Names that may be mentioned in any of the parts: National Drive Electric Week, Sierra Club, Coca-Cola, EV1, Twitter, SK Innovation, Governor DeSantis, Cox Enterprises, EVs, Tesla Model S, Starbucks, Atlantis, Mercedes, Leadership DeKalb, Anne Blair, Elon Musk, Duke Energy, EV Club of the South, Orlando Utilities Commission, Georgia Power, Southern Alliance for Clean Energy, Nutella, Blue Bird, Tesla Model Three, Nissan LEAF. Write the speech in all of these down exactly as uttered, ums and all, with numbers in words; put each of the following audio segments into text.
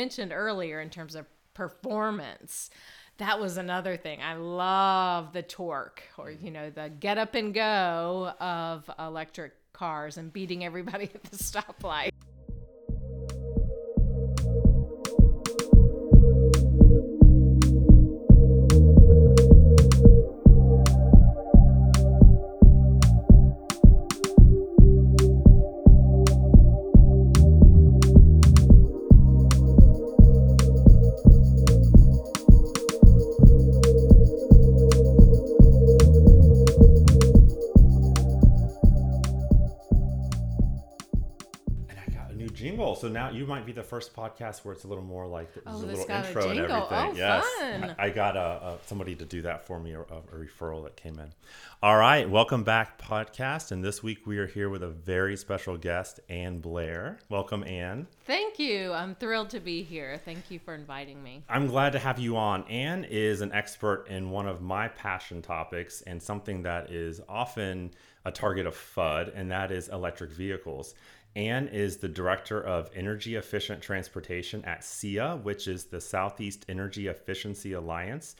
mentioned earlier in terms of performance, that was another thing. I love the torque, or, you know, the get up and go of electric cars and beating everybody at the stoplight. So now you might be the first podcast where it's a little more like there's oh, a little intro a and everything. Oh, yes. Fun. I got a, a, somebody to do that for me, a, a referral that came in. All right. Welcome back, podcast. And this week we are here with a very special guest, Anne Blair. Welcome, Anne. Thank you. I'm thrilled to be here. Thank you for inviting me. I'm glad to have you on. Anne is an expert in one of my passion topics and something that is often a target of F U D, and that is electric vehicles. Anne is the Director of Energy Efficient Transportation at S E A, which is the Southeast Energy Efficiency Alliance.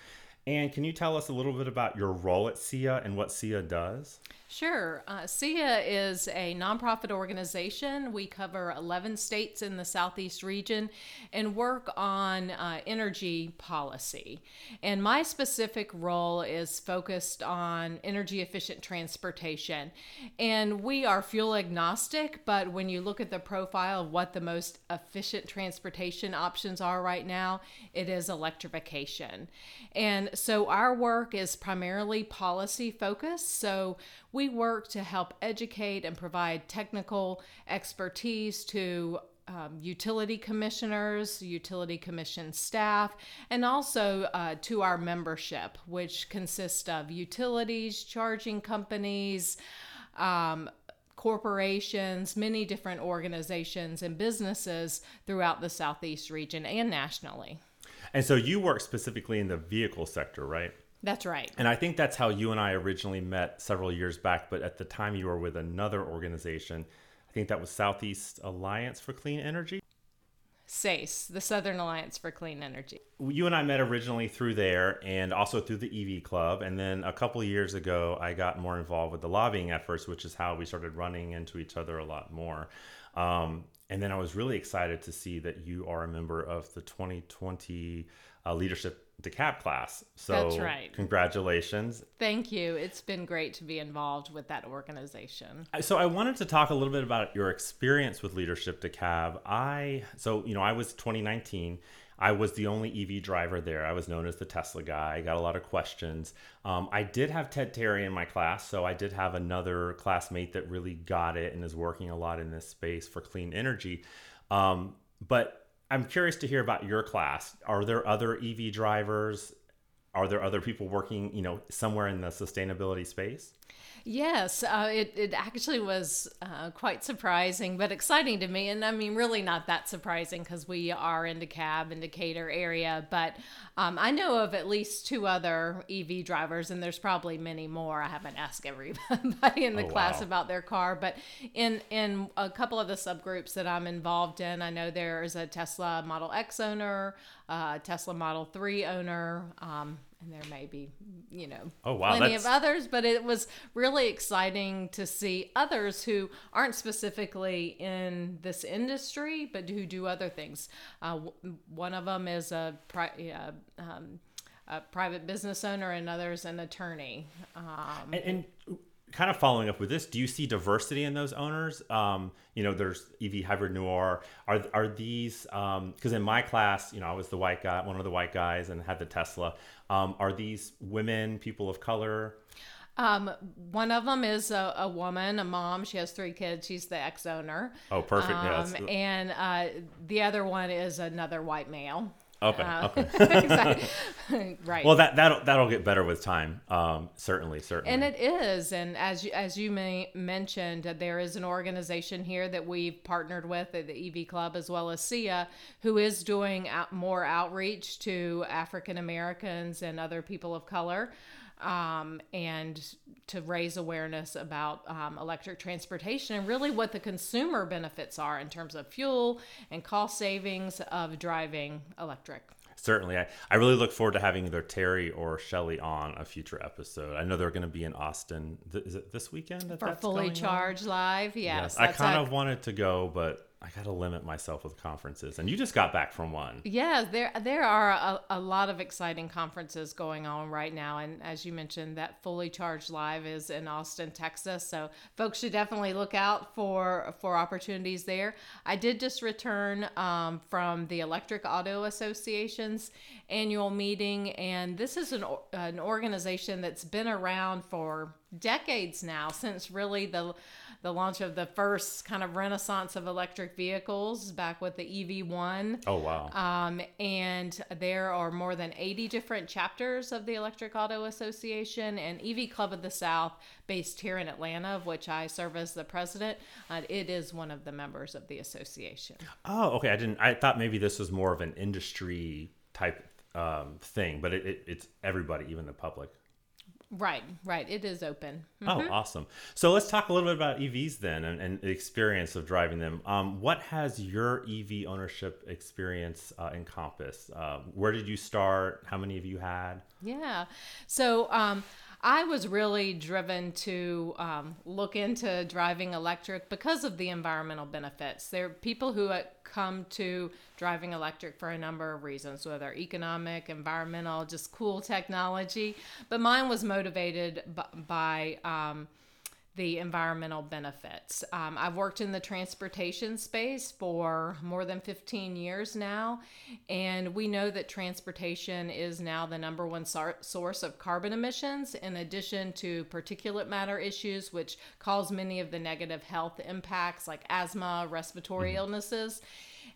Anne, can you tell us a little bit about your role at S E A and what S E A does? Sure. Uh, S E A is a nonprofit organization. We cover eleven states in the Southeast region and work on uh, energy policy. And my specific role is focused on energy efficient transportation. And we are fuel agnostic, but when you look at the profile of what the most efficient transportation options are right now, it is electrification. And so our work is primarily policy focused. So we We work to help educate and provide technical expertise to um, utility commissioners, utility commission staff, and also uh, to our membership, which consists of utilities, charging companies, um, corporations, many different organizations and businesses throughout the Southeast region and nationally. And so you work specifically in the vehicle sector, right? That's right. And I think that's how you and I originally met several years back. But at the time you were with another organization. I think that was Southeast Alliance for Clean Energy. SACE, the Southern Alliance for Clean Energy. You and I met originally through there and also through the E V Club. And then a couple of years ago, I got more involved with the lobbying efforts, which is how we started running into each other a lot more. Um, and then I was really excited to see that you are a member of the twenty twenty uh, Leadership DeKalb class. So that's right. Congratulations. Thank you. It's been great to be involved with that organization. So I wanted to talk a little bit about your experience with Leadership DeKalb. I, so, you know, I was twenty nineteen. I was the only E V driver there. I was known as the Tesla guy. I got a lot of questions. Um, I did have Ted Terry in my class. So I did have another classmate that really got it and is working a lot in this space for clean energy. Um, but I'm curious to hear about your class. Are there other E V drivers? Are there other people working, you know, somewhere in the sustainability space? Yes, uh, it, it actually was uh, quite surprising, but exciting to me. And I mean, really not that surprising because we are in DeKalb and Decatur area, but um, I know of at least two other E V drivers, and there's probably many more. I haven't asked everybody in the oh, class wow. about their car, but in, in a couple of the subgroups that I'm involved in, I know there's a Tesla Model X owner, uh, Tesla Model Three owner, um, and there may be, you know, oh, wow. plenty That's... of others, but it was really exciting to see others who aren't specifically in this industry, but who do other things. Uh, w- one of them is a, pri- uh, um, a private business owner, and others an attorney. Um, and, and kind of following up with this, do you see diversity in those owners? Um, you know, there's E V Hybrid Noir. Are are these, um, because in my class, you know, I was the white guy, one of the white guys, and had the Tesla. Um, are these women, people of color? Um, one of them is a, a woman, a mom. She has three kids. She's the ex-owner. Oh, perfect. Um, yes. And uh, the other one is another white male. Okay. Uh, okay. Exactly. Right. Well, that that'll, that'll get better with time. Um, certainly, certainly. And it is. And as you, as you may mentioned, there is an organization here that we've partnered with at the E V Club as well as S E A, who is doing out, more outreach to African Americans and other people of color. um, and to raise awareness about um, electric transportation and really what the consumer benefits are in terms of fuel and cost savings of driving electric. Certainly. I, I really look forward to having either Terry or Shelley on a future episode. I know they're going to be in Austin. Th- is it this weekend? That For that's Fully Charged Live. Yes. yes. I kind a- of wanted to go, but I got to limit myself with conferences. And you just got back from one. Yeah, there there are a, a lot of exciting conferences going on right now. And as you mentioned, that Fully Charged Live is in Austin, Texas. So folks should definitely look out for, for opportunities there. I did just return um, from the Electric Auto Association's annual meeting. And this is an, an organization that's been around for decades now, since really the the launch of the first kind of renaissance of electric vehicles back with the E V one. Oh, wow. Um, and there are more than eighty different chapters of the Electric Auto Association and E V Club of the South, based here in Atlanta, of which I serve as the president. Uh, it is one of the members of the association. Oh, okay. I didn't, I thought maybe this was more of an industry type um, thing, but it, it, it's everybody, even the public. Right, right. It is open. Mm-hmm. Oh, awesome. So let's talk a little bit about E Vs then and, and the experience of driving them. Um, what has your E V ownership experience uh, encompassed? Uh, where did you start? How many of you had? Yeah. So um, I was really driven to um, look into driving electric because of the environmental benefits. There are people who come to driving electric for a number of reasons, whether economic, environmental, just cool technology. But mine was motivated by um, the environmental benefits. Um, I've worked in the transportation space for more than fifteen years now, and we know that transportation is now the number one sor- source of carbon emissions, in addition to particulate matter issues, which cause many of the negative health impacts like asthma, respiratory mm-hmm. illnesses.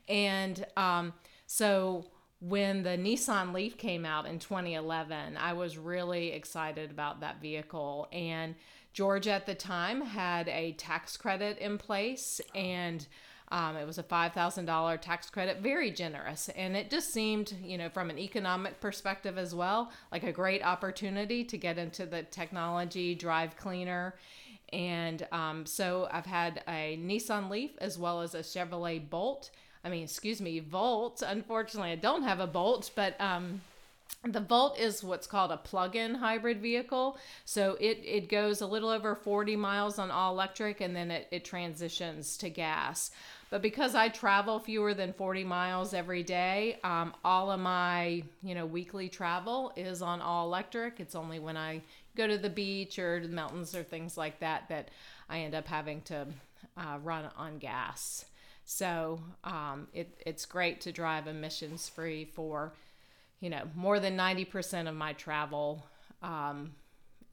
And um, so when the Nissan LEAF came out in twenty eleven, I was really excited about that vehicle. And Georgia at the time had a tax credit in place, and um, it was a five thousand dollars tax credit, very generous. And it just seemed, you know, from an economic perspective as well, like a great opportunity to get into the technology, drive cleaner. And um, so I've had a Nissan LEAF as well as a Chevrolet Bolt. I mean, excuse me, Volt. Unfortunately, I don't have a Bolt, but um, the Volt is what's called a plug-in hybrid vehicle. So it, it goes a little over forty miles on all electric, and then it, it transitions to gas. But because I travel fewer than forty miles every day, um, all of my, you know, weekly travel is on all electric. It's only when I go to the beach or the mountains or things like that that I end up having to uh, run on gas. So um, it, it's great to drive emissions-free for, you know, more than ninety percent of my travel um,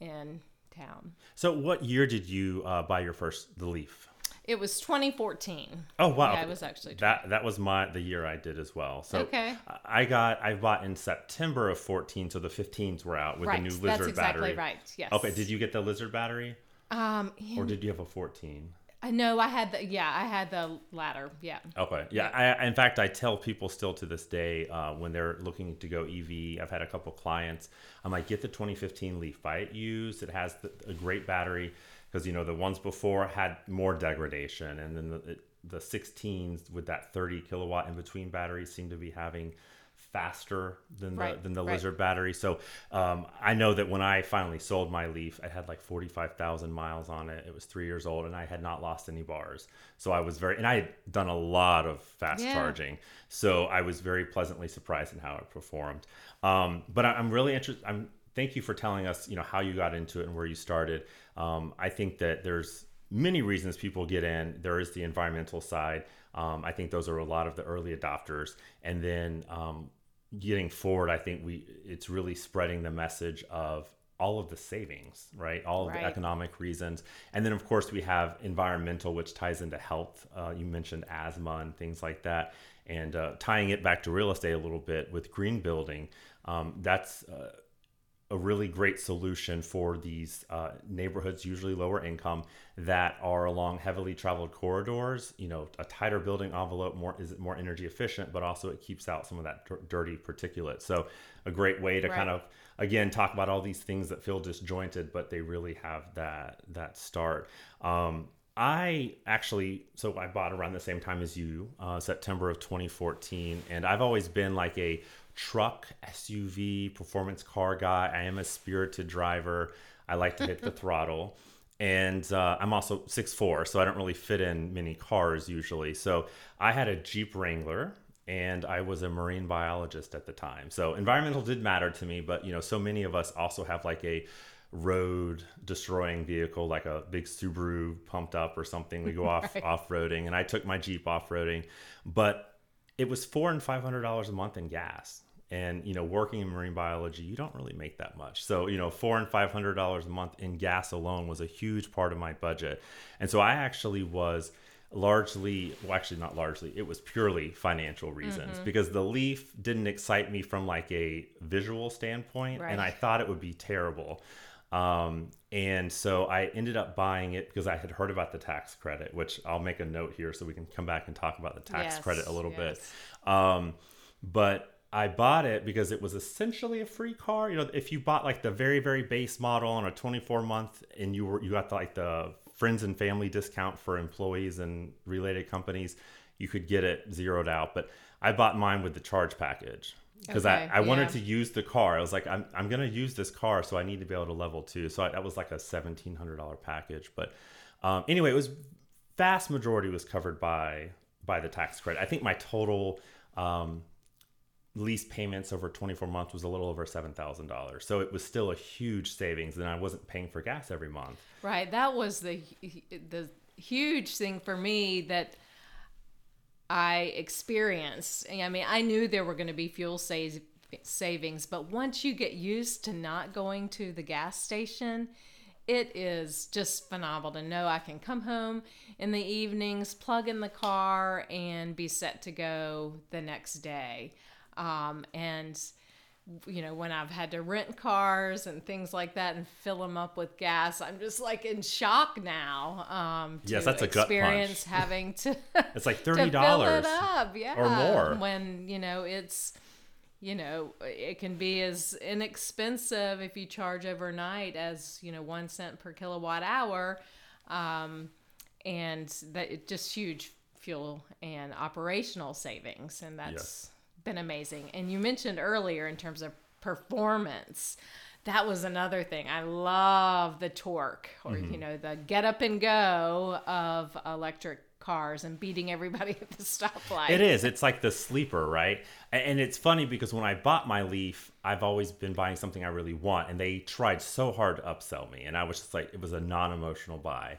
in town. So what year did you uh, buy your first, the LEAF? It was twenty fourteen. Oh, wow. Yeah, it was actually that that was my the year I did as well. So okay. I got I bought in September of fourteen, so the fifteens were out with right. the new Lizard That's exactly battery. Right. Yes. Okay, did you get the Lizard battery? Um, or did you have a fourteen? I know I had the, yeah, I had the latter. Yeah. Okay. Yeah. I, in fact, I tell people still to this day, uh, when they're looking to go E V, I've had a couple clients, I'm like, get the twenty fifteen LEAF, buy it used. It has the, a great battery because, you know, the ones before had more degradation. And then the, the sixteens with that thirty kilowatt in between batteries seem to be having faster than the right, than the right. Lizard battery. So um, I know that when I finally sold my LEAF, I had like forty-five thousand miles on it. It was three years old and I had not lost any bars. So I was very, and I had done a lot of fast yeah. charging. So I was very pleasantly surprised in how it performed. Um, but I, I'm really interested. I'm thank you for telling us, you know, how you got into it and where you started. Um, I think that there's many reasons people get in. There is the environmental side. Um, I think those are a lot of the early adopters. And then um, getting forward, I think we it's really spreading the message of all of the savings, right? All of right. the economic reasons. And then, of course, we have environmental, which ties into health. Uh, you mentioned asthma and things like that. And uh, tying it back to real estate a little bit with green building, um, that's... Uh, a really great solution for these uh, neighborhoods, usually lower income, that are along heavily traveled corridors. You know, a tighter building envelope more is more energy efficient, but also it keeps out some of that d- dirty particulate. So a great way to right. kind of, again, talk about all these things that feel disjointed, but they really have that that start. Um, I actually, so I bought around the same time as you, uh, September of twenty fourteen, and I've always been like a truck, S U V, performance car guy. I am a spirited driver. I like to hit the throttle. And uh, I'm also six foot four, so I don't really fit in many cars usually. So I had a Jeep Wrangler, and I was a marine biologist at the time. So environmental did matter to me, but you know, so many of us also have like a road destroying vehicle, like a big Subaru pumped up or something. We go off right. off-roading, and I took my Jeep off-roading, but it was four and five hundred dollars a month in gas. And you know, working in marine biology, you don't really make that much. So you know, four and five hundred dollars a month in gas alone was a huge part of my budget. And so I actually was largely, well, actually not largely, it was purely financial reasons, mm-hmm. because the LEAF didn't excite me from like a visual standpoint, right. and I thought it would be terrible. Um, and so I ended up buying it because I had heard about the tax credit, which I'll make a note here so we can come back and talk about the tax yes, credit a little yes. bit. Um, but I bought it because it was essentially a free car. You know, if you bought like the very, very base model on a twenty-four month and you were, you got the, like the friends and family discount for employees and related companies, you could get it zeroed out. But I bought mine with the charge package. Because okay, I, I yeah. wanted to use the car. I was like, I'm I'm going to use this car, so I need to be able to level two. So I, that was like a seventeen hundred dollars package. But um, anyway, it was vast majority was covered by by the tax credit. I think my total um, lease payments over twenty-four months was a little over seven thousand dollars. So it was still a huge savings, and I wasn't paying for gas every month. Right. That was the the huge thing for me that I experienced. I mean, I knew there were going to be fuel sa- savings, but once you get used to not going to the gas station, it is just phenomenal to know I can come home in the evenings, plug in the car, and be set to go the next day. Um, and, you know, when I've had to rent cars and things like that and fill them up with gas, I'm just like in shock now. Um, to yes, that's a gut punch. Experience having to it's like thirty dollars yeah, or more. When you know it's, you know, it can be as inexpensive if you charge overnight as you know one cent per kilowatt hour, um, and that it just huge fuel and operational savings, and that's. Yes. Been amazing. And you mentioned earlier in terms of performance, that was another thing. I love the torque or, mm-hmm. you know, the get up and go of electric cars and beating everybody at the stoplight. It is. It's like the sleeper, right? And it's funny because when I bought my LEAF, I've always been buying something I really want. And they tried so hard to upsell me. And I was just like, it was a non-emotional buy.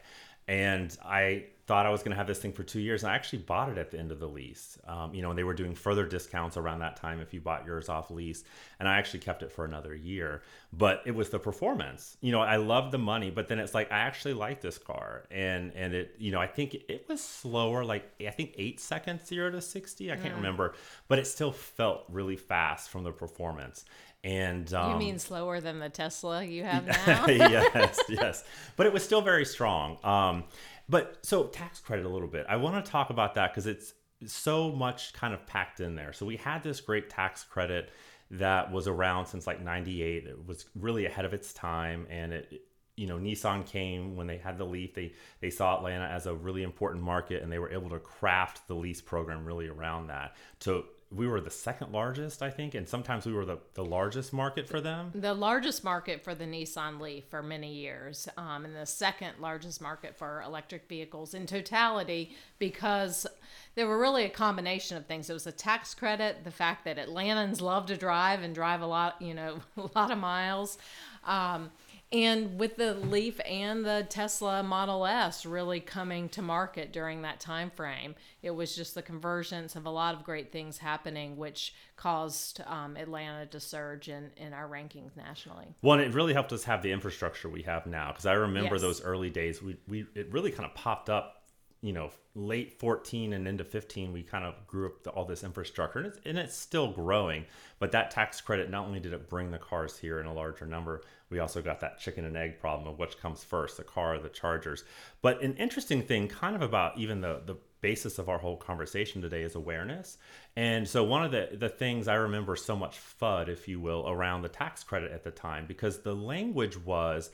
And I thought I was going to have this thing for two years. And I actually bought it at the end of the lease. Um, you know, and they were doing further discounts around that time if you bought yours off lease. And I actually kept it for another year. But it was the performance. You know, I loved the money. But then it's like, I actually like this car. And, and it, you know, I think it was slower, like I think eight seconds, zero to sixty. I can't yeah. remember. But it still felt really fast from the performance. And um, you mean slower than the Tesla you have now? yes, yes. But it was still very strong. Um, but so tax credit a little bit. I want to talk about that because it's so much kind of packed in there. So we had this great tax credit that was around since like ninety-eight. It was really ahead of its time. And it, you know, Nissan came when they had the LEAF. They, they saw Atlanta as a really important market, and they were able to craft the lease program really around that to we were the second largest, I think, and sometimes we were the, the largest market for them. The largest market for the Nissan LEAF for many years, um, and the second largest market for electric vehicles in totality, because there were really a combination of things. It was a tax credit, the fact that Atlantans love to drive and drive a lot, you know, a lot of miles. Um, and with the LEAF and the Tesla Model S really coming to market during that time frame, it was just the convergence of a lot of great things happening, which caused um, Atlanta to surge in, in our rankings nationally. Well, and it really helped us have the infrastructure we have now, because I remember yes. those early days, we we it really kind of popped up you know, late fourteen and into fifteen, we kind of grew up the, all this infrastructure, and it's, and it's still growing. But that tax credit, not only did it bring the cars here in a larger number, we also got that chicken and egg problem of which comes first, the car or the chargers. But an interesting thing kind of about even the, the basis of our whole conversation today is awareness. And so one of the, the things I remember so much FUD, if you will, around the tax credit at the time, because the language was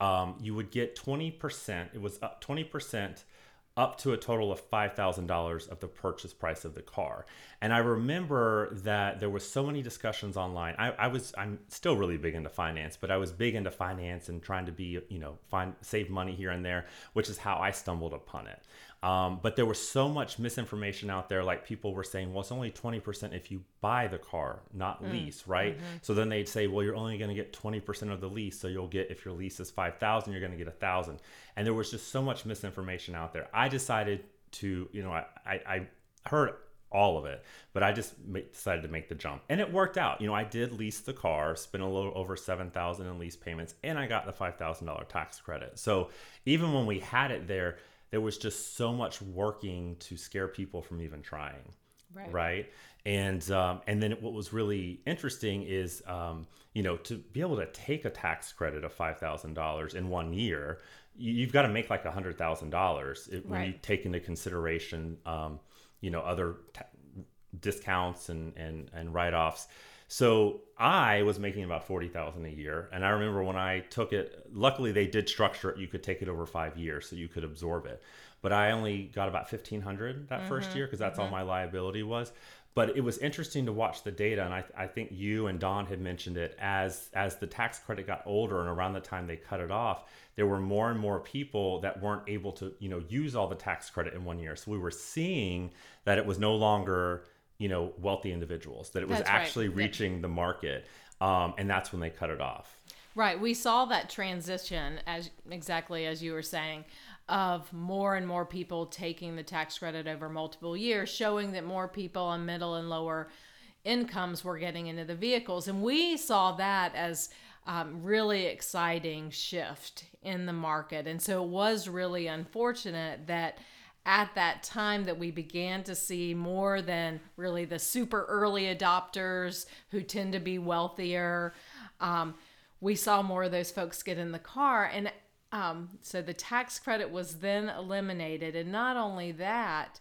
um, you would get twenty percent, it was up twenty percent up to a total of five thousand dollars of the purchase price of the car. And I remember that there was so many discussions online. I, I was, I'm still really big into finance, but I was big into finance and trying to be, you know, find, save money here and there, which is how I stumbled upon it. Um, but there was so much misinformation out there. Like people were saying, well, it's only twenty percent if you buy the car, not mm. lease, right? Mm-hmm. So then they'd say, well, you're only going to get twenty percent of the lease. So you'll get, if your lease is five thousand dollars, you're going to get one thousand dollars. And there was just so much misinformation out there. I decided to, you know, I, I, I heard all of it, but I just decided to make the jump, and it worked out. You know, I did lease the car, spent a little over seven thousand dollars in lease payments, and I got the five thousand dollars tax credit. So even when we had it there, there was just so much working to scare people from even trying, right? right? And um, and then what was really interesting is, um, you know, to be able to take a tax credit of five thousand dollars in one year, you've got to make like one hundred thousand dollars when you take into consideration, um, you know, other t- discounts and, and, and write-offs. So I was making about forty thousand dollars a year. And I remember when I took it, luckily they did structure it. You could take it over five years so you could absorb it. But I only got about fifteen hundred dollars that mm-hmm. first year because that's mm-hmm. all my liability was. But it was interesting to watch the data. And I, I think you and Don had mentioned it as, as the tax credit got older and around the time they cut it off, there were more and more people that weren't able to, you know, use all the tax credit in one year. So we were seeing that it was no longer, you know, wealthy individuals, that it was that's actually right. reaching yeah. the market. Um, and that's when they cut it off. Right. We saw that transition, as exactly as you were saying, of more and more people taking the tax credit over multiple years, showing that more people on middle and lower incomes were getting into the vehicles. And we saw that as um, really exciting shift in the market. And so it was really unfortunate that at that time that we began to see more than really the super early adopters who tend to be wealthier. Um, we saw more of those folks get in the car. And um, so the tax credit was then eliminated. And not only that,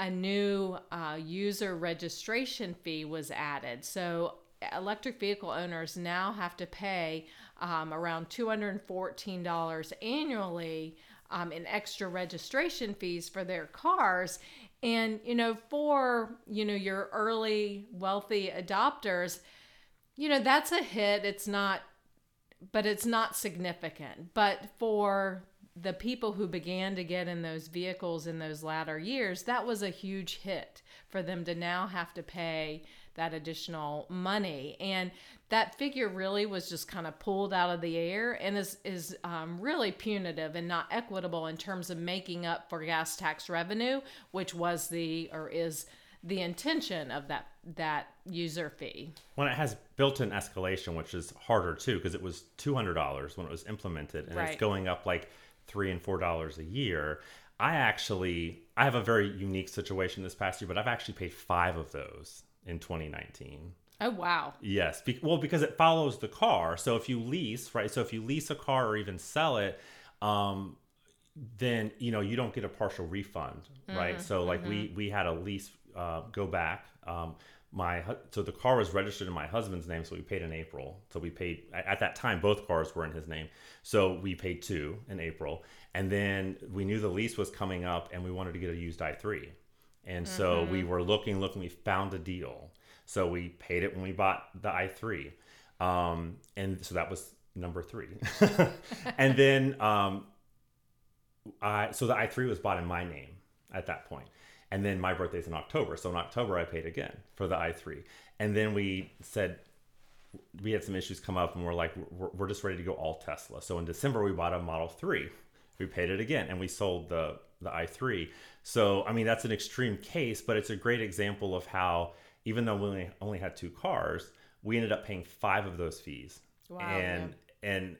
a new uh, user registration fee was added. So electric vehicle owners now have to pay um, around two hundred fourteen dollars annually Um, and extra registration fees for their cars. And, you know, for, you know, your early wealthy adopters, you know, that's a hit. It's not, but it's not significant. But for the people who began to get in those vehicles in those latter years, that was a huge hit for them to now have to pay that additional money. And that figure really was just kind of pulled out of the air and is, is um, really punitive and not equitable in terms of making up for gas tax revenue, which was the, or is the intention of that, that user fee. When it has built-in escalation, which is harder too, because it was two hundred dollars when it was implemented and right. it's going up like three and four dollars a year. I actually, I have a very unique situation this past year, but I've actually paid five of those in twenty nineteen. Oh, wow. Yes. Be- well, because it follows the car. So if you lease, right? So if you lease a car or even sell it, um, then, you know, you don't get a partial refund, mm-hmm. right? So like mm-hmm. we, we had a lease uh, go back. Um, my So the car was registered in my husband's name. So we paid in April. So we paid at that time, both cars were in his name. So we paid two in April. And then we knew the lease was coming up and we wanted to get a used I three. And mm-hmm. so we were looking, looking, we found a deal. So we paid it when we bought the I three. Um, and so that was number three. And then um, I, so the I three was bought in my name at that point. And then my birthday's in October. So in October, I paid again for the I three. And then we said, we had some issues come up and we're like, we're, we're just ready to go all Tesla. So in December, we bought a Model Three. We paid it again and we sold the the I three. So, I mean, that's an extreme case, but it's a great example of how, even though we only, only had two cars, we ended up paying five of those fees. Wow, and, yeah. and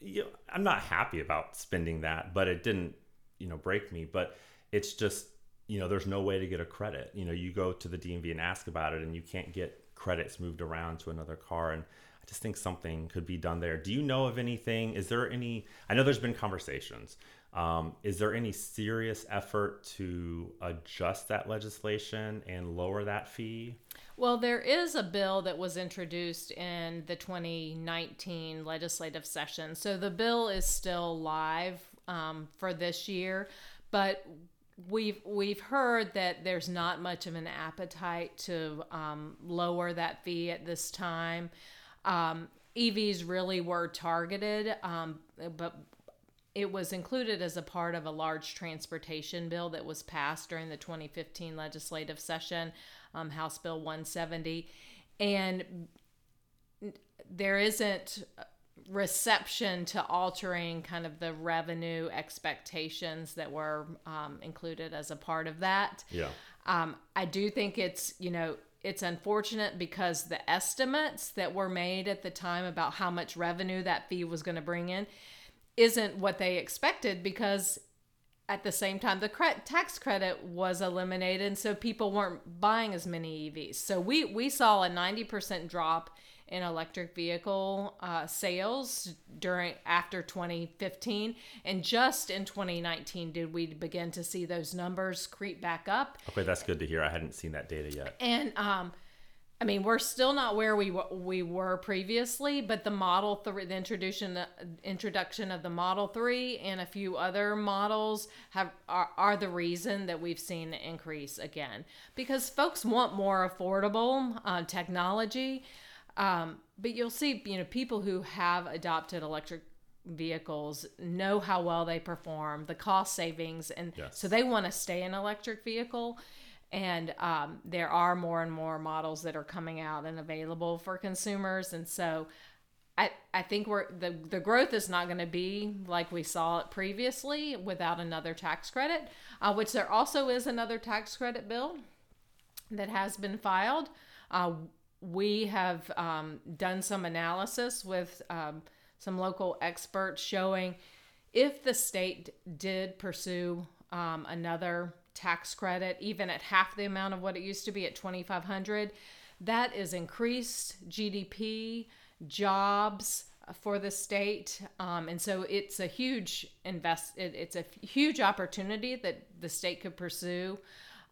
you know, I'm not happy about spending that, but it didn't you know, break me, but it's just, you know, there's no way to get a credit. You know, you go to the D M V and ask about it and you can't get credits moved around to another car. And I just think something could be done there. Do you know of anything? Is there any, I know there's been conversations. Um, is there any serious effort to adjust that legislation and lower that fee? Well, there is a bill that was introduced in the twenty nineteen legislative session. So the bill is still live um, for this year, but We've we've heard that there's not much of an appetite to um, lower that fee at this time. Um, E Vs really were targeted, um, but it was included as a part of a large transportation bill that was passed during the twenty fifteen legislative session, um, House Bill one seventy. And there isn't reception to altering kind of the revenue expectations that were um, included as a part of that. Yeah. Um, I do think it's, you know, it's unfortunate because the estimates that were made at the time about how much revenue that fee was going to bring in isn't what they expected, because at the same time, the cre- tax credit was eliminated. And so people weren't buying as many E Vs. So we, we saw a ninety percent drop in electric vehicle uh, sales during after twenty fifteen, and just in twenty nineteen did we begin to see those numbers creep back up. Okay, that's good to hear. I hadn't seen that data yet. And um, I mean, we're still not where we w- we were previously, but the Model Three, the introduction the introduction of the Model Three and a few other models have are, are the reason that we've seen an increase again, because folks want more affordable uh, technology. Um, but you'll see, you know, people who have adopted electric vehicles know how well they perform, the cost savings, and yes. So they want to stay in an electric vehicle. And um, there are more and more models that are coming out and available for consumers. And so I I think we're the, the growth is not going to be like we saw it previously without another tax credit, uh, which there also is another tax credit bill that has been filed. Uh, We have um, done some analysis with um, some local experts showing if the state did pursue um, another tax credit, even at half the amount of what it used to be at twenty-five hundred dollars, that is increased G D P, jobs for the state. Um, and so it's a huge invest. It, it's a huge opportunity that the state could pursue.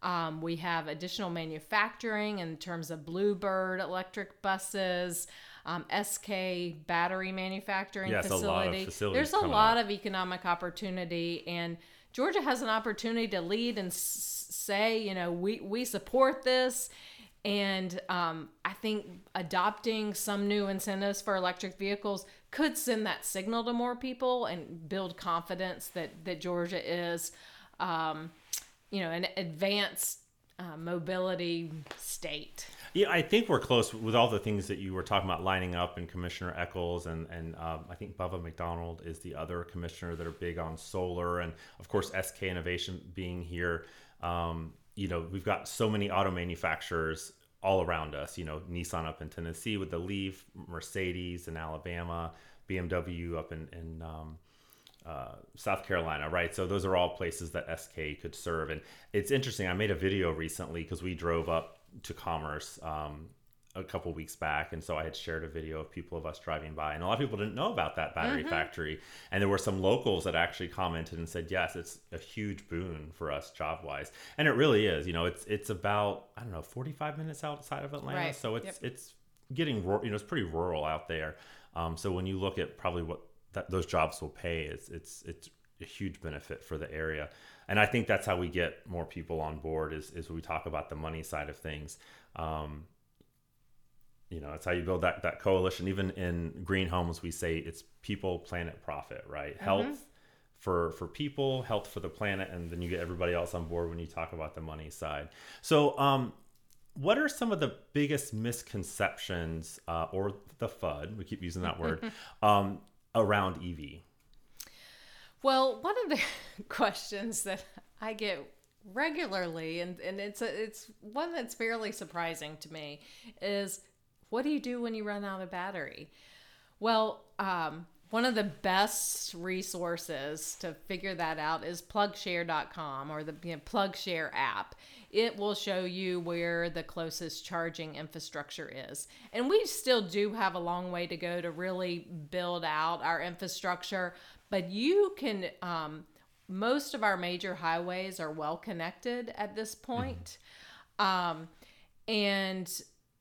Um, we have additional manufacturing in terms of Blue Bird electric buses, um, S K battery manufacturing yes, facility. A lot of facilities There's a lot up. of economic opportunity, and Georgia has an opportunity to lead and s- say, you know, we, we support this. And um, I think adopting some new incentives for electric vehicles could send that signal to more people and build confidence that, that Georgia is, um, you know, an advanced uh, mobility state. Yeah, I think we're close with all the things that you were talking about lining up, and Commissioner Eccles and, and um, I think Bubba McDonald is the other commissioner that are big on solar. And of course, S K Innovation being here, um, you know, we've got so many auto manufacturers all around us, you know, Nissan up in Tennessee with the LEAF, Mercedes in Alabama, B M W up in, in um, Uh, South Carolina, right? So those are all places that S K could serve. And it's interesting, I made a video recently because we drove up to Commerce um, a couple weeks back. And so I had shared a video of people of us driving by, and a lot of people didn't know about that battery mm-hmm. factory. And there were some locals that actually commented and said, yes, it's a huge boon for us job-wise. And it really is, you know, it's it's about, I don't know, forty-five minutes outside of Atlanta. Right. So it's yep. it's getting, you know, it's pretty rural out there. Um, so when you look at probably what that those jobs will pay, it's it's it's a huge benefit for the area. And I think that's how we get more people on board, is is we talk about the money side of things. Um, you know, it's how you build that that coalition. Even in Green Homes, we say it's people, planet, profit, right? Mm-hmm. Health for for people, health for the planet, and then you get everybody else on board when you talk about the money side. So um what are some of the biggest misconceptions uh, or the FUD, we keep using that word, um, around E V? Well, one of the questions that I get regularly, and, and it's a, it's one that's fairly surprising to me, is what do you do when you run out of battery? Well, um, One of the best resources to figure that out is plug share dot com or the you know, PlugShare app. It will show you where the closest charging infrastructure is. And we still do have a long way to go to really build out our infrastructure, but you can, um, most of our major highways are well connected at this point. Mm-hmm. Um, and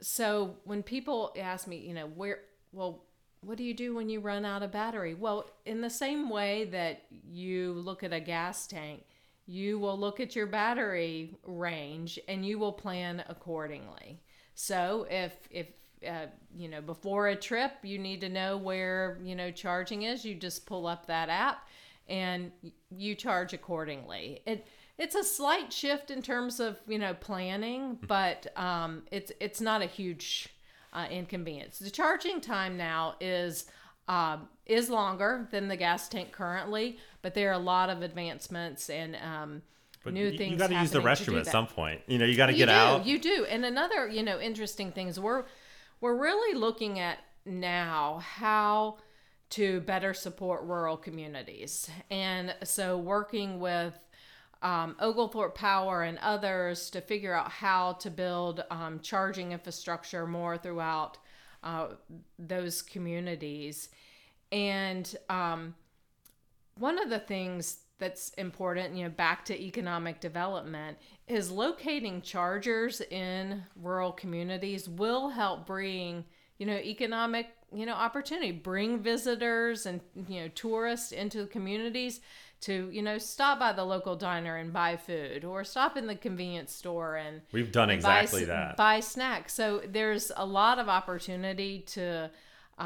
so when people ask me, you know, where, well, what do you do when you run out of battery? Well, in the same way that you look at a gas tank, you will look at your battery range and you will plan accordingly. So if, if uh, you know, before a trip, you need to know where, you know, charging is, you just pull up that app and you charge accordingly. It, it's a slight shift in terms of, you know, planning, but um, it's, it's not a huge Uh, inconvenience. The charging time now is uh, is longer than the gas tank currently, but there are a lot of advancements and um, new you, things. You got to use the restroom at that. some point. You know, you got to get do, out. You do. And another, you know, interesting things we're we're really looking at now how to better support rural communities, and so working with Um, Oglethorpe Power and others to figure out how to build um, charging infrastructure more throughout uh, those communities. And um, one of the things that's important, you know, back to economic development, is locating chargers in rural communities will help bring, you know, economic, you know, opportunity, bring visitors and, you know, tourists into the communities to, you know, stop by the local diner and buy food, or stop in the convenience store and we've done exactly buy, that buy snacks. So there's a lot of opportunity to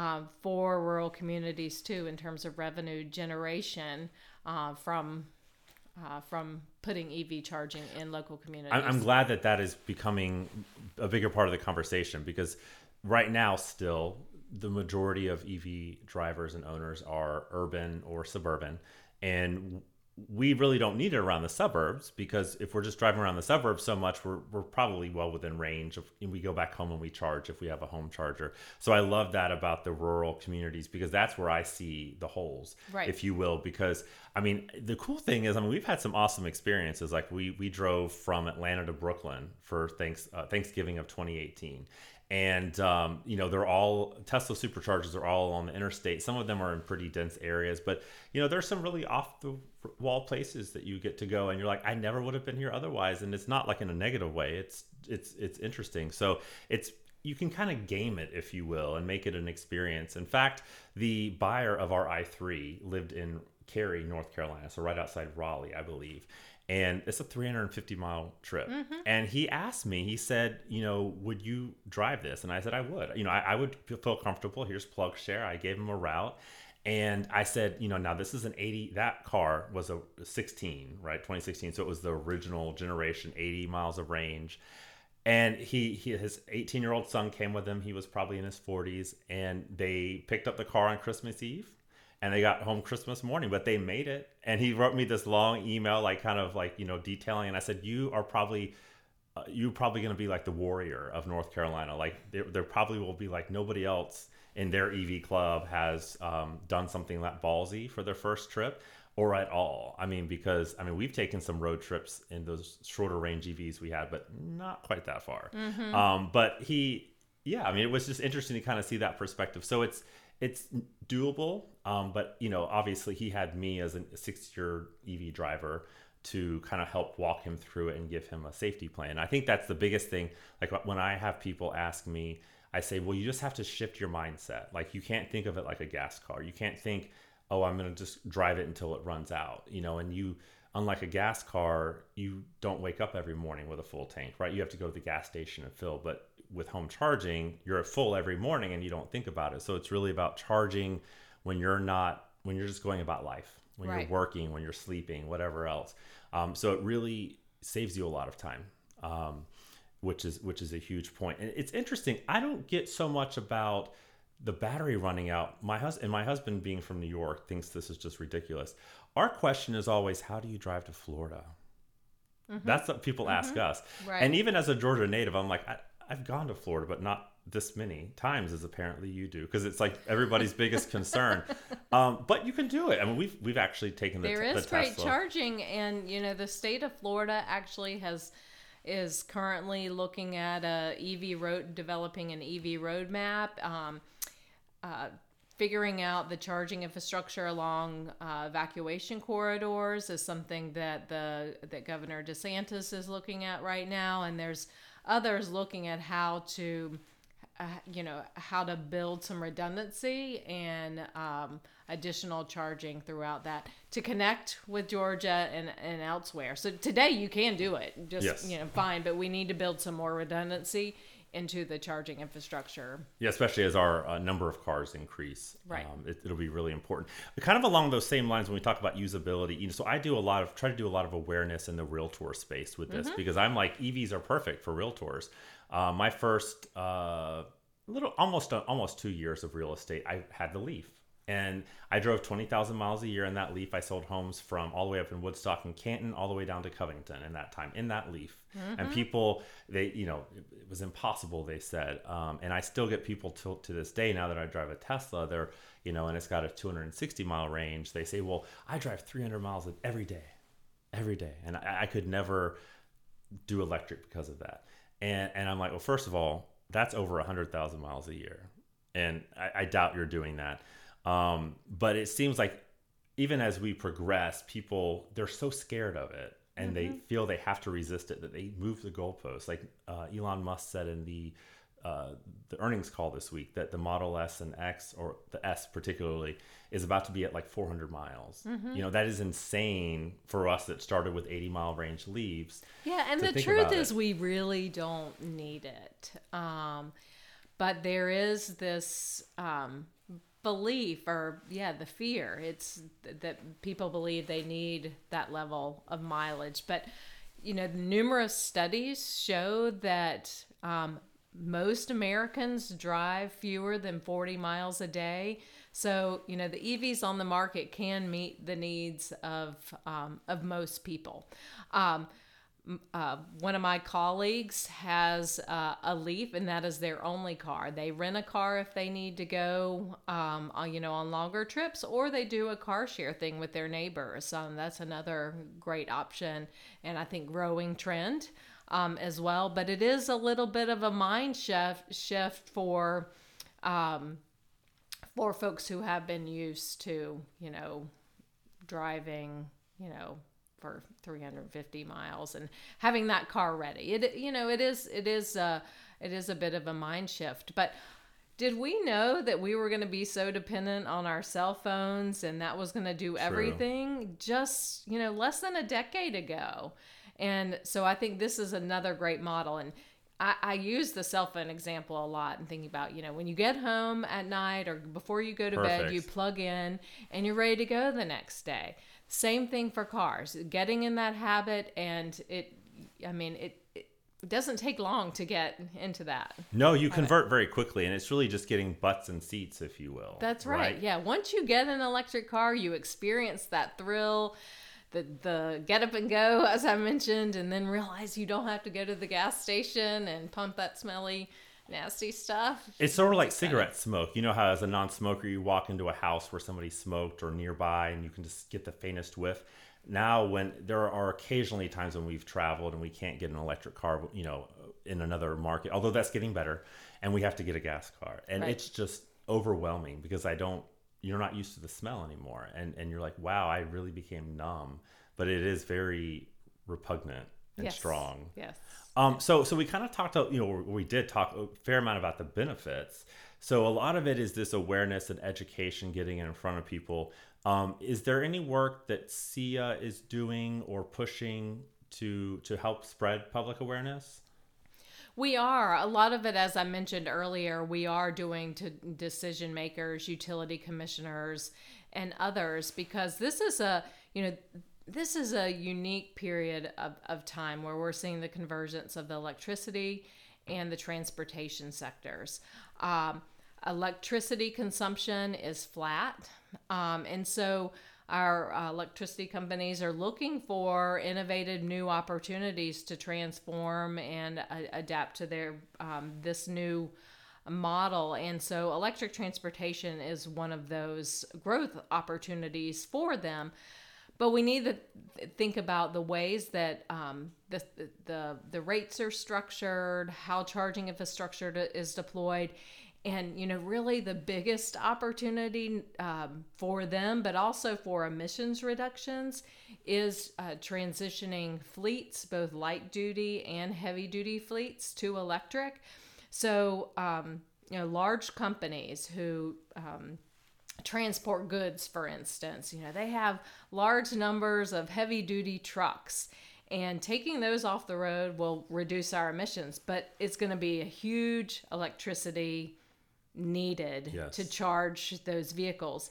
uh, for rural communities too in terms of revenue generation uh, from uh, from putting E V charging in local communities. I'm glad that that is becoming a bigger part of the conversation, because right now still the majority of E V drivers and owners are urban or suburban. And we really don't need it around the suburbs, because if we're just driving around the suburbs so much, we're we're probably well within range. If we go back home and we charge, if we have a home charger. So I love that about the rural communities, because that's where I see the holes, right, if you will. Because I mean, the cool thing is, I mean, we've had some awesome experiences. Like we we drove from Atlanta to Brooklyn for thanks uh, Thanksgiving of twenty eighteen. And, um, you know, they're all Tesla superchargers are all on the interstate. Some of them are in pretty dense areas, but, you know, there's some really off the wall places that you get to go. And you're like, I never would have been here otherwise. And it's not like in a negative way. It's it's it's interesting. So it's you can kind of game it, if you will, and make it an experience. In fact, the buyer of our i three lived in Cary, North Carolina. So right outside Raleigh, I believe. And it's a three hundred fifty mile trip. Mm-hmm. And he asked me, he said, you know, would you drive this? And I said, I would. You know, I, I would feel comfortable. Here's PlugShare. I gave him a route. And I said, you know, now this is an eighty. That car was a sixteen, right? twenty sixteen. So it was the original generation, eighty miles of range. And he, he his eighteen-year-old son came with him. He was probably in his forties. And they picked up the car on Christmas Eve. And they got home Christmas morning, but they made it. And he wrote me this long email, like kind of like, you know, detailing. And I said, you are probably, uh, you're probably going to be like the warrior of North Carolina. Like there, there probably will be like nobody else in their E V club has um, done something that ballsy for their first trip or at all. I mean, because I mean, we've taken some road trips in those shorter range E Vs we had, but not quite that far. Mm-hmm. Um, but he, yeah, I mean, it was just interesting to kind of see that perspective. So it's, it's doable, um, but you know, obviously he had me as a six-year E V driver to kind of help walk him through it and give him a safety plan. I think that's the biggest thing. Like when I have people ask me, I say, well, you just have to shift your mindset. Like you can't think of it like a gas car. You can't think, oh, I'm going to just drive it until it runs out, you know, and you, unlike a gas car, you don't wake up every morning with a full tank, right? You have to go to the gas station and fill, but with home charging, you're at full every morning and you don't think about it. So it's really about charging when you're not, when you're just going about life, when right. you're working, when you're sleeping, whatever else. Um, so it really saves you a lot of time, um, which is, which is a huge point. And it's interesting. I don't get so much about the battery running out. My husband and my husband being from New York thinks this is just ridiculous. Our question is always, how do you drive to Florida? Mm-hmm. That's what people mm-hmm. ask us. Right. And even as a Georgia native, I'm like, I, I've gone to Florida, but not this many times as apparently you do, because it's like everybody's biggest concern. Um, but you can do it. I mean, we've we've actually taken the, there is the Tesla. Great charging, and you know the state of Florida actually has is currently looking at a E V road developing an E V roadmap, um, uh, figuring out the charging infrastructure along uh, evacuation corridors is something that the that Governor DeSantis is looking at right now, and there's others looking at how to. Uh, you know, how to build some redundancy and um, additional charging throughout that to connect with Georgia and, and elsewhere. So today you can do it, just, yes. you know, fine, but we need to build some more redundancy into the charging infrastructure. Yeah, especially as our uh, number of cars increase. Right. Um, it, it'll be really important. But kind of along those same lines when we talk about usability, you know, so I do a lot of, try to do a lot of awareness in the realtor space with this mm-hmm. because I'm like, E Vs are perfect for realtors. Uh, my first uh, little, almost uh, almost two years of real estate, I had the LEAF, and I drove twenty thousand miles a year in that LEAF. I sold homes from all the way up in Woodstock and Canton, all the way down to Covington in that time, in that LEAF. Mm-hmm. And people, they, you know, it, it was impossible, they said. Um, and I still get people to, to this day, now that I drive a Tesla, they're, you know, and it's got a two hundred sixty mile range. They say, well, I drive three hundred miles every day, every day. And I, I could never do electric because of that. And and I'm like, well, first of all, that's over one hundred thousand miles a year. And I, I doubt you're doing that. Um, but it seems like even as we progress, people, they're so scared of it. And mm-hmm. they feel they have to resist it, that they move the goalposts. Like uh, Elon Musk said in the uh, the earnings call this week that the Model S and X, or the S particularly, is about to be at like four hundred miles. Mm-hmm. You know, that is insane for us that started with eighty mile range leaves. Yeah, and the truth is we really don't need it. Um, but there is this um, belief or, yeah, the fear. It's th- that people believe they need that level of mileage. But, you know, numerous studies show that um, most Americans drive fewer than forty miles a day. So, you know, the E Vs on the market can meet the needs of um, of most people. Um, uh, one of my colleagues has uh, a LEAF, and that is their only car. They rent a car if they need to go, um, on, you know, on longer trips, or they do a car share thing with their neighbors. Um, that's another great option, and I think growing trend um, as well. But it is a little bit of a mind shift shift for. Um, For folks who have been used to, you know, driving, you know, for three hundred fifty miles and having that car ready. It, you know, it is, it is, a, it is a bit of a mind shift. But did we know that we were going to be so dependent on our cell phones and that was going to do everything? True. Just, you know, less than a decade ago. And so I think this is another great model. And I, I use the cell phone example a lot in thinking about, you know, when you get home at night or before you go to Perfect. bed, you plug in and you're ready to go the next day. Same thing for cars, getting in that habit. And it, I mean, it, it doesn't take long to get into that. No, you convert very quickly. And it's really just getting butts and seats, if you will. That's right. right? Yeah. Once you get an electric car, you experience that thrill. The, the get up and go, as I mentioned, and then realize you don't have to go to the gas station and pump that smelly, nasty stuff. It's sort of like cigarette smoke. You know how as a non-smoker, you walk into a house where somebody smoked or nearby and you can just get the faintest whiff. Now, when there are occasionally times when we've traveled and we can't get an electric car, you know, in another market, although that's getting better, and we have to get a gas car. And right. it's just overwhelming because I don't, you're not used to the smell anymore. And and you're like, wow, I really became numb. But it is very repugnant and yes. strong. Yes. Um, so so we kind of talked, you know, we did talk a fair amount about the benefits. So a lot of it is this awareness and education, getting it in front of people. Um, is there any work that S E A is doing or pushing to to help spread public awareness? We are. A lot of it, as I mentioned earlier, we are doing to decision makers, utility commissioners, and others, because this is a, you know, this is a unique period of, of time where we're seeing the convergence of the electricity and the transportation sectors. Um, electricity consumption is flat. Um, and so our uh, electricity companies are looking for innovative new opportunities to transform and uh, adapt to their um, this new model. And so electric transportation is one of those growth opportunities for them. But we need to think about the ways that um, the, the the rates are structured, how charging infrastructure to, is deployed, and you know really the biggest opportunity um, for them, but also for emissions reductions, is uh, transitioning fleets, both light duty and heavy duty fleets, to electric. So um, you know large companies who um, transport goods, for instance, you know, they have large numbers of heavy duty trucks, and taking those off the road will reduce our emissions, but it's going to be a huge electricity needed yes. to charge those vehicles.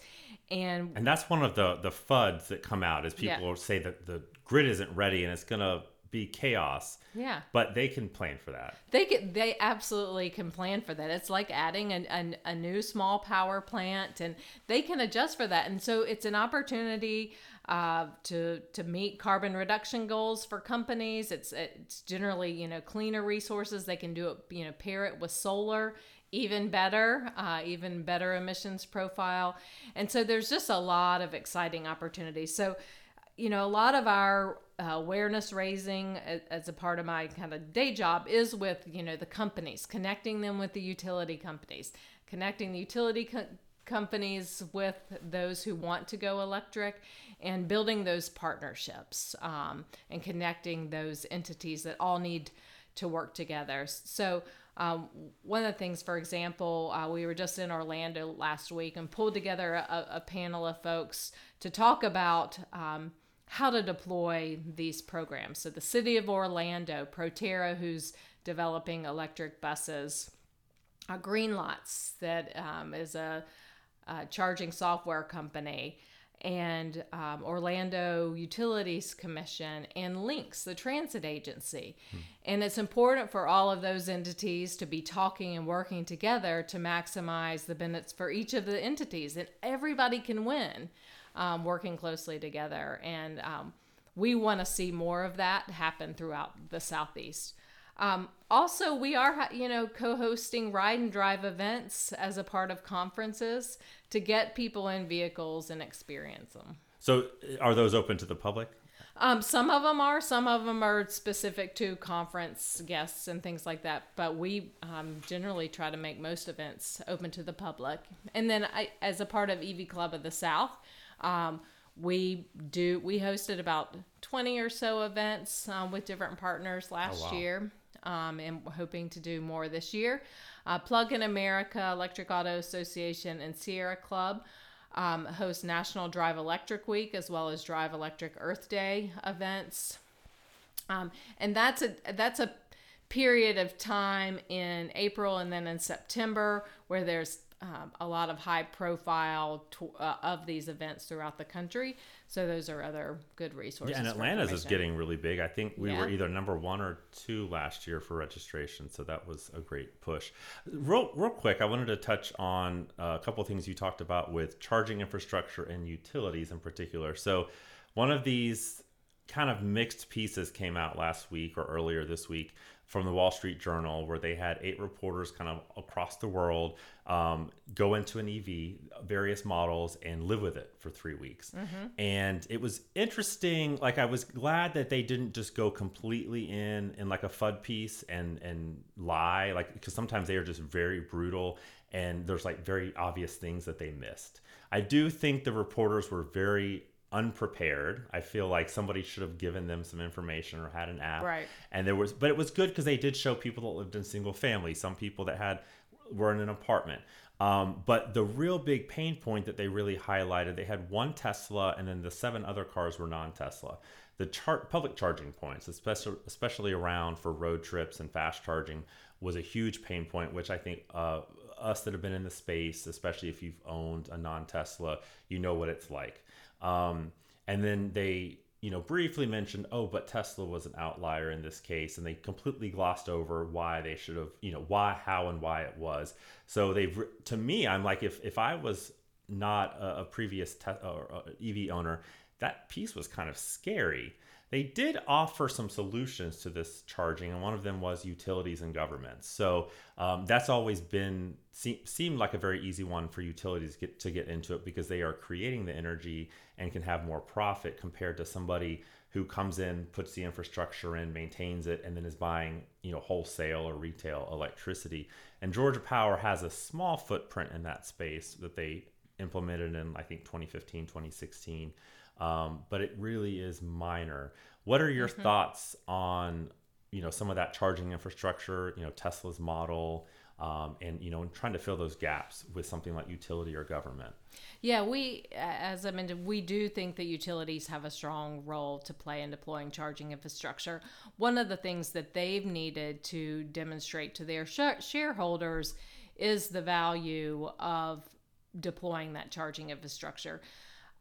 And and that's one of the, the F U Ds that come out, is people yeah. say that the grid isn't ready and it's going to be chaos. Yeah. But they can plan for that. They can, they absolutely can plan for that. It's like adding an, an, a new small power plant, and they can adjust for that. And so it's an opportunity uh, to to meet carbon reduction goals for companies. It's it's generally, you know, cleaner resources. They can do it, you know, pair it with solar, even better, uh, even better emissions profile. And so there's just a lot of exciting opportunities. So, you know, a lot of our Uh, awareness raising as a part of my kind of day job is with, you know, the companies, connecting them with the utility companies, connecting the utility co- companies with those who want to go electric, and building those partnerships um, and connecting those entities that all need to work together. So um, one of the things, for example, uh, we were just in Orlando last week and pulled together a, a panel of folks to talk about um, how to deploy these programs. So the city of Orlando, Proterra, who's developing electric buses, uh, Greenlots, that um, is a, a charging software company, and um, Orlando Utilities Commission, and Lynx, the transit agency. Hmm. And it's important for all of those entities to be talking and working together to maximize the benefits for each of the entities, and everybody can win. Um, working closely together. And um, we want to see more of that happen throughout the Southeast. Um, also, we are, you know, co-hosting ride and drive events as a part of conferences to get people in vehicles and experience them. So are those open to the public? Um, some of them are. Some of them are specific to conference guests and things like that. But we um, generally try to make most events open to the public. And then I, as a part of E V Club of the South, Um, we do, we hosted about twenty or so events um, with different partners last oh, wow. year, um, and we're hoping to do more this year. Uh, Plug in America, Electric Auto Association, and Sierra Club um, host National Drive Electric Week, as well as Drive Electric Earth Day events. Um, and that's a, that's a period of time in April and then in September where there's Um, a lot of high profile to, uh, of these events throughout the country. So those are other good resources. Yeah, and Atlanta's is getting really big. I think we yeah. were either number one or two last year for registration. So that was a great push. Real, real quick, I wanted to touch on a couple of things you talked about with charging infrastructure and utilities in particular. So one of these kind of mixed pieces came out last week or earlier this week from the Wall Street Journal, where they had eight reporters kind of across the world um, go into an E V, various models, and live with it for three weeks. Mm-hmm. And it was interesting. Like, I was glad that they didn't just go completely in, in like a F U D piece and, and lie, like, because sometimes they are just very brutal and there's like very obvious things that they missed. I do think the reporters were very unprepared. I feel like somebody should have given them some information or had an app. Right. And there was, but it was good because they did show people that lived in single family, some people that had were in an apartment. Um, but the real big pain point that they really highlighted, they had one Tesla, and then the seven other cars were non-Tesla. The char- public charging points, especially especially around for road trips and fast charging, was a huge pain point, which I think uh, us that have been in the space, especially if you've owned a non-Tesla, you know what it's like. Um, and then they, you know, briefly mentioned, oh, but Tesla was an outlier in this case, and they completely glossed over why they should have, you know, why, how, and why it was. So they've, to me, I'm like, if, if I was not a, a previous te- or a E V owner, that piece was kind of scary. They did offer some solutions to this charging, and one of them was utilities and governments. So um, that's always been se- seemed like a very easy one for utilities get, to get into it, because they are creating the energy and can have more profit compared to somebody who comes in, puts the infrastructure in, maintains it, and then is buying, you know, wholesale or retail electricity. And Georgia Power has a small footprint in that space that they implemented in, I think, twenty fifteen, twenty sixteen. Um, but it really is minor. What are your mm-hmm. thoughts on, you know, some of that charging infrastructure, you know, Tesla's model, um, and, you know, and trying to fill those gaps with something like utility or government? Yeah, we, as I mentioned, we do think that utilities have a strong role to play in deploying charging infrastructure. One of the things that they've needed to demonstrate to their sh- shareholders is the value of deploying that charging infrastructure.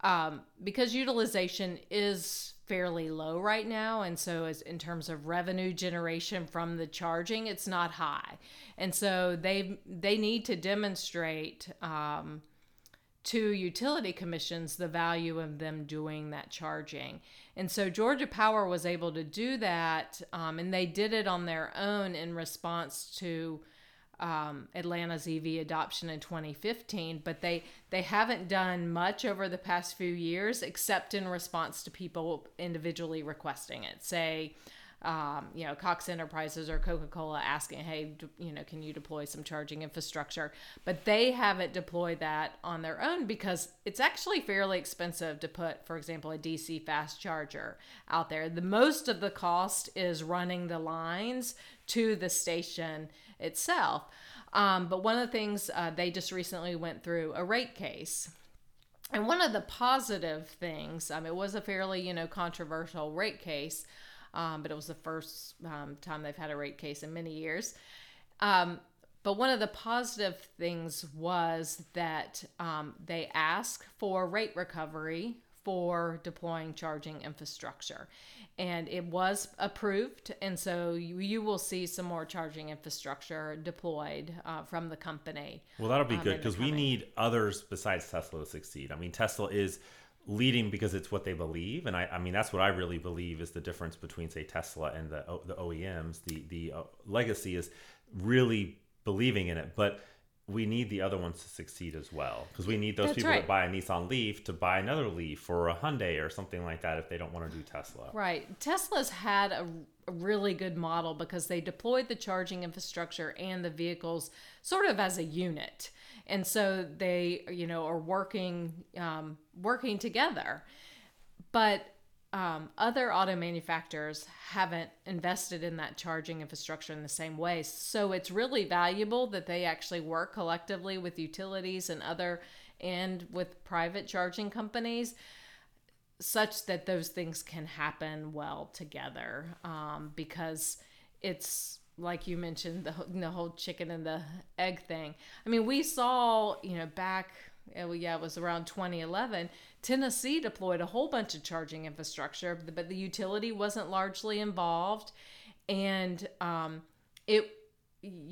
Um, because utilization is fairly low right now, and so as in terms of revenue generation from the charging, it's not high, and so they they need to demonstrate um, to utility commissions the value of them doing that charging. And so Georgia Power was able to do that, um, and they did it on their own in response to Um, Atlanta's E V adoption in twenty fifteen, but they they haven't done much over the past few years, except in response to people individually requesting it. Say, um, you know, Cox Enterprises or Coca-Cola asking, hey, d- you know, can you deploy some charging infrastructure? But they haven't deployed that on their own because it's actually fairly expensive to put, for example, a D C fast charger out there. The most of the cost is running the lines to the station itself. Um, but one of the things uh, they just recently went through a rate case. And one of the positive things, um, it was a fairly, you know, controversial rate case, um, but it was the first um, time they've had a rate case in many years. Um, but one of the positive things was that um, they asked for rate recovery for deploying charging infrastructure. And it was approved, and so you, you will see some more charging infrastructure deployed uh, from the company. Well, that'll be um, good, because we need others besides Tesla to succeed. I mean, Tesla is leading because it's what they believe, and I, I mean, that's what I really believe is the difference between, say, Tesla and the the O E Ms. The, the uh, legacy is really believing in it, but we need the other ones to succeed as well, because we need those That's people right. that buy a Nissan LEAF to buy another LEAF or a Hyundai or something like that if they don't want to do Tesla. Right. Tesla's had a really good model because they deployed the charging infrastructure and the vehicles sort of as a unit. And so they, you know, are working, um, working together. But Um, other auto manufacturers haven't invested in that charging infrastructure in the same way. So it's really valuable that they actually work collectively with utilities and other and with private charging companies such that those things can happen well together, um, because it's like you mentioned, the, the whole chicken and the egg thing. I mean, we saw, you know, back... yeah, it was around twenty eleven, Tennessee deployed a whole bunch of charging infrastructure, but the utility wasn't largely involved. And um, it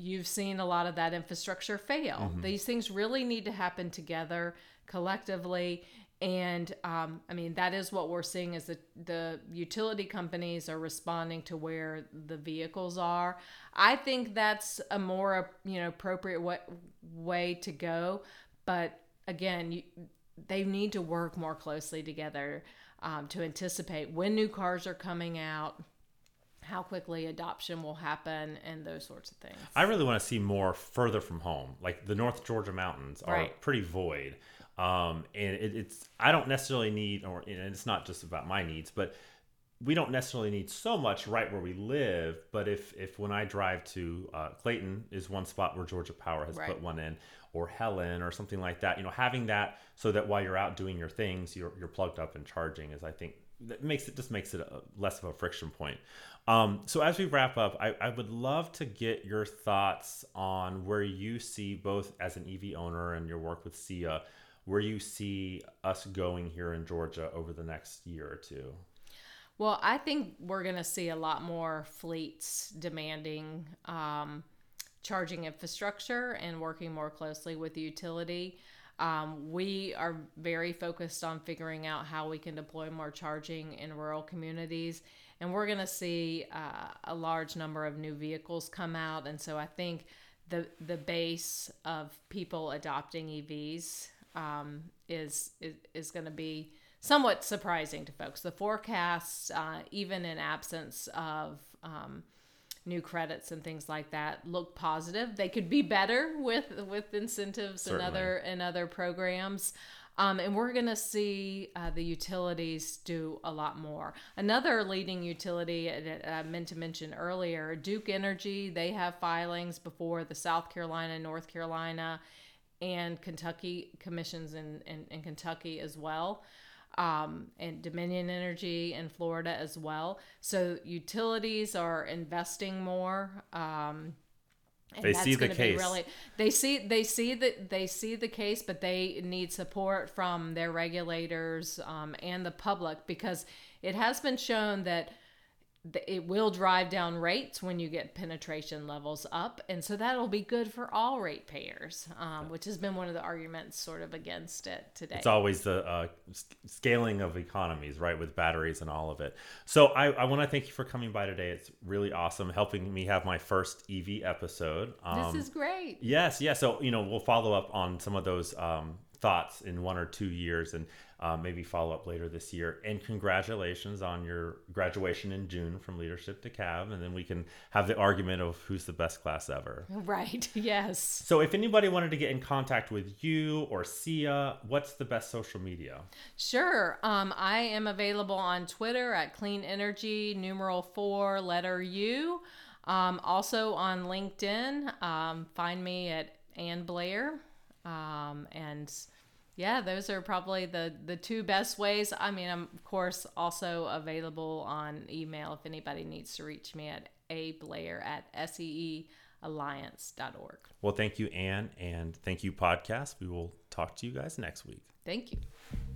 you've seen a lot of that infrastructure fail. Mm-hmm. These things really need to happen together collectively. And um, I mean, that is what we're seeing is that the utility companies are responding to where the vehicles are. I think that's a more, you know, appropriate way, way to go. But again, you, they need to work more closely together um, to anticipate when new cars are coming out, how quickly adoption will happen, and those sorts of things. I really want to see more further from home. Like the North Georgia mountains are right. pretty void. Um, and it, it's, I don't necessarily need, or and it's not just about my needs, but we don't necessarily need so much right where we live. But if, if when I drive to uh, Clayton is one spot where Georgia Power has right. put one in, or Helen or something like that, you know, having that so that while you're out doing your things, you're you're plugged up and charging is, I think, that makes it just makes it a, less of a friction point. Um, so as we wrap up, I, I would love to get your thoughts on where you see both as an E V owner and your work with S E A, where you see us going here in Georgia over the next year or two. Well, I think we're going to see a lot more fleets demanding um, charging infrastructure and working more closely with the utility. Um, we are very focused on figuring out how we can deploy more charging in rural communities, and we're going to see uh, a large number of new vehicles come out. And so I think the the base of people adopting E Vs um, is is, is going to be somewhat surprising to folks. The forecasts, uh, even in absence of um, new credits and things like that, look positive. They could be better with with incentives Certainly. and other and other programs. Um, and we're going to see uh, the utilities do a lot more. Another leading utility that I meant to mention earlier, Duke Energy, they have filings before the South Carolina, North Carolina, and Kentucky commissions in, in, in Kentucky as well, um, and Dominion Energy in Florida as well. So utilities are investing more. Um And they see the case. Really, they see they see that they see the case, but they need support from their regulators um, and the public, because it has been shown that th- it will drive down rates when you get penetration levels up, and so that'll be good for all ratepayers, um, which has been one of the arguments sort of against it today. It's always the uh, scaling of economies, right, with batteries and all of it. So I, I want to thank you for coming by today. It's really awesome, helping me have my first E V episode. Um, this is great. Yes, yes. So, you know, we'll follow up on some of those um, thoughts in one or two years and uh, maybe follow up later this year. And congratulations on your graduation in June from Leadership DeKalb. And then we can have the argument of who's the best class ever. Right. Yes. So if anybody wanted to get in contact with you or Sia, what's the best social media? Sure. Um, I am available on Twitter at Clean Energy, numeral four, letter U. Um, also on LinkedIn, um, find me at Anne Blair. Um, and yeah, those are probably the, the two best ways. I mean, I'm of course also available on email if anybody needs to reach me at a blair at S E E alliance dot org. Well, thank you, Anne, and thank you, podcast. We will talk to you guys next week. Thank you.